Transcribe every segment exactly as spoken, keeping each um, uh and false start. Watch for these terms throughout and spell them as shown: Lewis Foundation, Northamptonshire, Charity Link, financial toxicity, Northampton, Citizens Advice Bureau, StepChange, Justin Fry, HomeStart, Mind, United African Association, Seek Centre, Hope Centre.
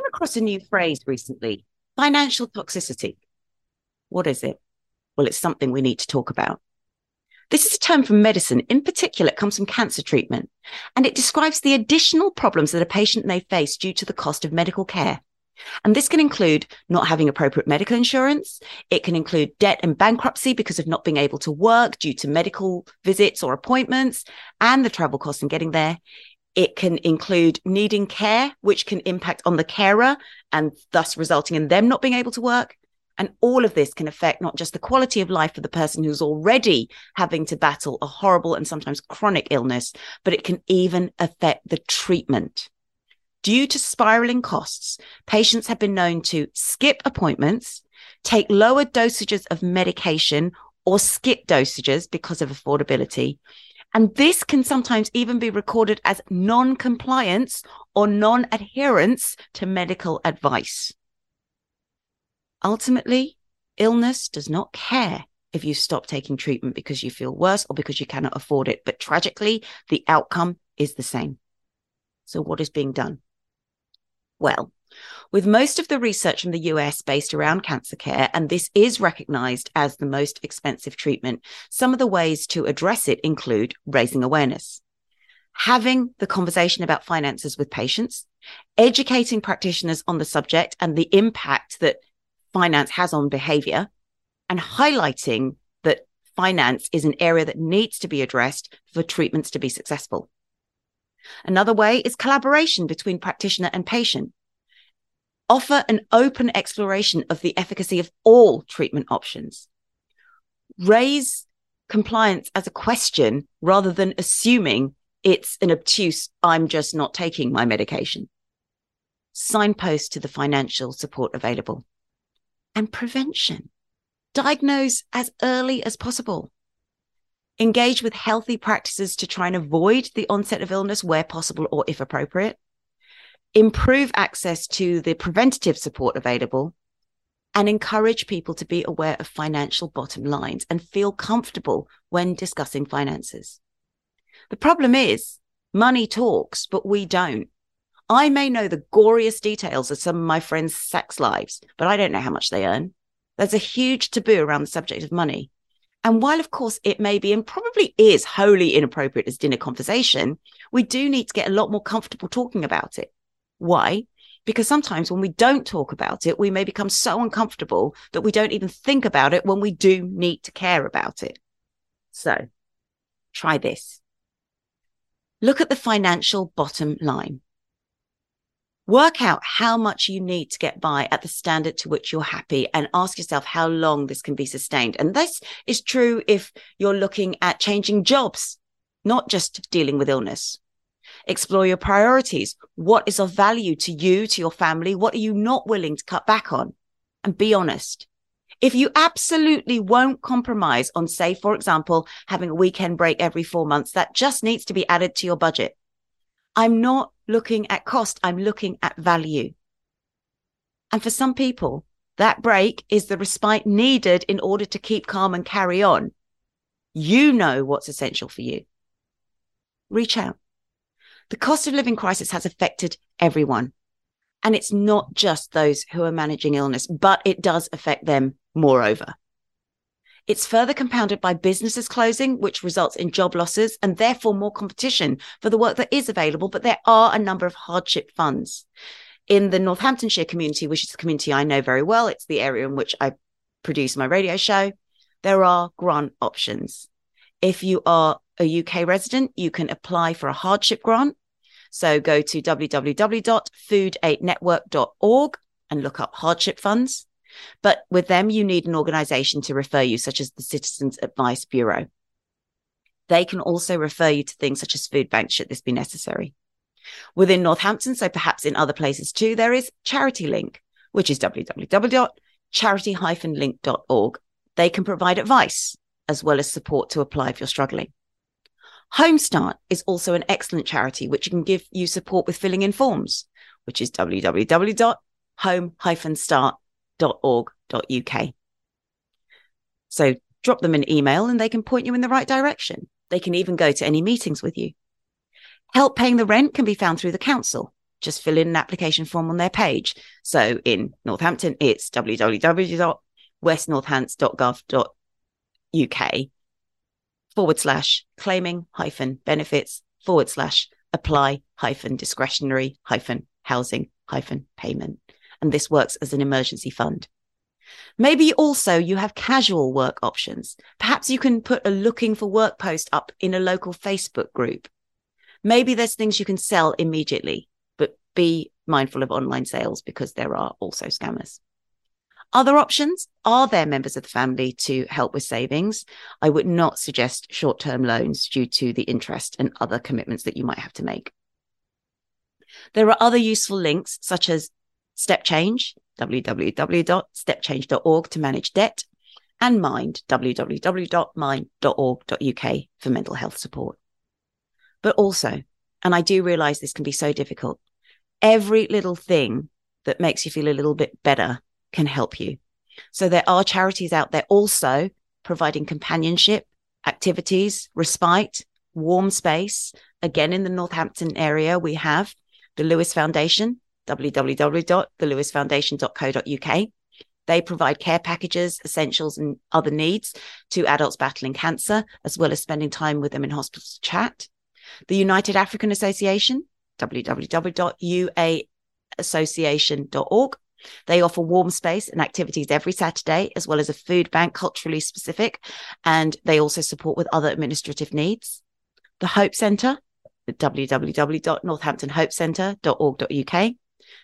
came across a new phrase recently, financial toxicity. What is it? Well, it's something we need to talk about. This is a term from medicine. In particular, it comes from cancer treatment, and it describes the additional problems that a patient may face due to the cost of medical care. And this can include not having appropriate medical insurance. It can include debt and bankruptcy because of not being able to work due to medical visits or appointments and the travel costs in getting there. It can include needing care, which can impact on the carer and thus resulting in them not being able to work. And all of this can affect not just the quality of life for the person who's already having to battle a horrible and sometimes chronic illness, but it can even affect the treatment. Due to spiraling costs, patients have been known to skip appointments, take lower dosages of medication, or skip dosages because of affordability. And this can sometimes even be recorded as non-compliance or non-adherence to medical advice. Ultimately, illness does not care if you stop taking treatment because you feel worse or because you cannot afford it. But tragically, the outcome is the same. So what is being done? Well, with most of the research from the U S based around cancer care, and this is recognized as the most expensive treatment, some of the ways to address it include raising awareness, having the conversation about finances with patients, educating practitioners on the subject and the impact that finance has on behavior, and highlighting that finance is an area that needs to be addressed for treatments to be successful. Another way is collaboration between practitioner and patient. Offer an open exploration of the efficacy of all treatment options. Raise compliance as a question rather than assuming it's an obtuse, I'm just not taking my medication. Signpost to the financial support available. And prevention. Diagnose as early as possible. Engage with healthy practices to try and avoid the onset of illness where possible or if appropriate. Improve access to the preventative support available, and encourage people to be aware of financial bottom lines and feel comfortable when discussing finances. The problem is money talks, but we don't. I may know the goriest details of some of my friends' sex lives, but I don't know how much they earn. There's a huge taboo around the subject of money. And while, of course, it may be and probably is wholly inappropriate as dinner conversation, we do need to get a lot more comfortable talking about it. Why? Because sometimes when we don't talk about it, we may become so uncomfortable that we don't even think about it when we do need to care about it. So try this. Look at the financial bottom line. Work out how much you need to get by at the standard to which you're happy and ask yourself how long this can be sustained. And this is true if you're looking at changing jobs, not just dealing with illness. Explore your priorities. What is of value to you, to your family? What are you not willing to cut back on? And be honest. If you absolutely won't compromise on, say, for example, having a weekend break every four months, that just needs to be added to your budget. I'm not looking at cost, I'm looking at value. And for some people, that break is the respite needed in order to keep calm and carry on. You know what's essential for you. Reach out. The cost of living crisis has affected everyone. And it's not just those who are managing illness, but it does affect them moreover. It's further compounded by businesses closing, which results in job losses and therefore more competition for the work that is available. But there are a number of hardship funds. In the Northamptonshire community, which is the community I know very well, it's the area in which I produce my radio show, there are grant options. If you are a U K resident, you can apply for a hardship grant. So go to w w w dot food aid network dot org and look up hardship funds. But with them, you need an organisation to refer you, such as the Citizens Advice Bureau. They can also refer you to things such as food banks, should this be necessary. Within Northampton, so perhaps in other places too, there is Charity Link, which is w w w dot charity dash link dot org. They can provide advice as well as support to apply if you're struggling. HomeStart is also an excellent charity, which can give you support with filling in forms, which is w w w dot home dash start dot org dot u k. So drop them an email and they can point you in the right direction. They can even go to any meetings with you. Help paying the rent can be found through the council. just fill in an application form on their page. So in Northampton, it's www.westnorthants.gov.uk forward slash claiming hyphen benefits forward slash apply hyphen discretionary hyphen housing hyphen payment. And this works as an emergency fund. Maybe also you have casual work options. Perhaps you can put a looking for work post up in a local Facebook group. Maybe there's things you can sell immediately, but be mindful of online sales because there are also scammers. Other options are there members of the family to help with savings. I would not suggest short-term loans due to the interest and other commitments that you might have to make. There are other useful links such as StepChange, w w w dot step change dot org to manage debt, and Mind, w w w dot mind dot org dot u k for mental health support. But also, and I do realize this can be so difficult, every little thing that makes you feel a little bit better can help you. So there are charities out there also providing companionship, activities, respite, warm space. Again, in the Northampton area, we have the Lewis Foundation, w w w dot the lewis foundation dot co dot u k. They provide care packages, essentials and other needs to adults battling cancer, as well as spending time with them in hospital to chat. The United African Association, w w w dot u a association dot org. They offer warm space and activities every Saturday, as well as a food bank, culturally specific, and they also support with other administrative needs. The Hope Centre, w w w dot northampton hope centre dot org dot u k.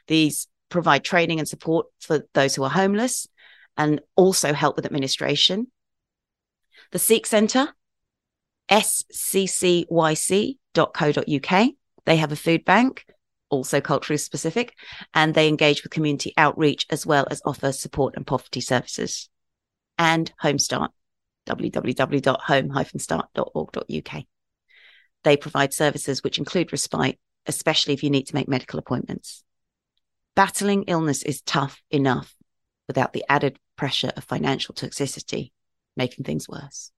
These provide training and support for those who are homeless and also help with administration. The Seek Centre, s c c y c dot co dot u k. They have a food bank, also culturally specific, and they engage with community outreach as well as offer support and poverty services. And HomeStart, w w w dot home dash start dot org dot u k. They provide services which include respite, especially if you need to make medical appointments. Battling illness is tough enough without the added pressure of financial toxicity, making things worse.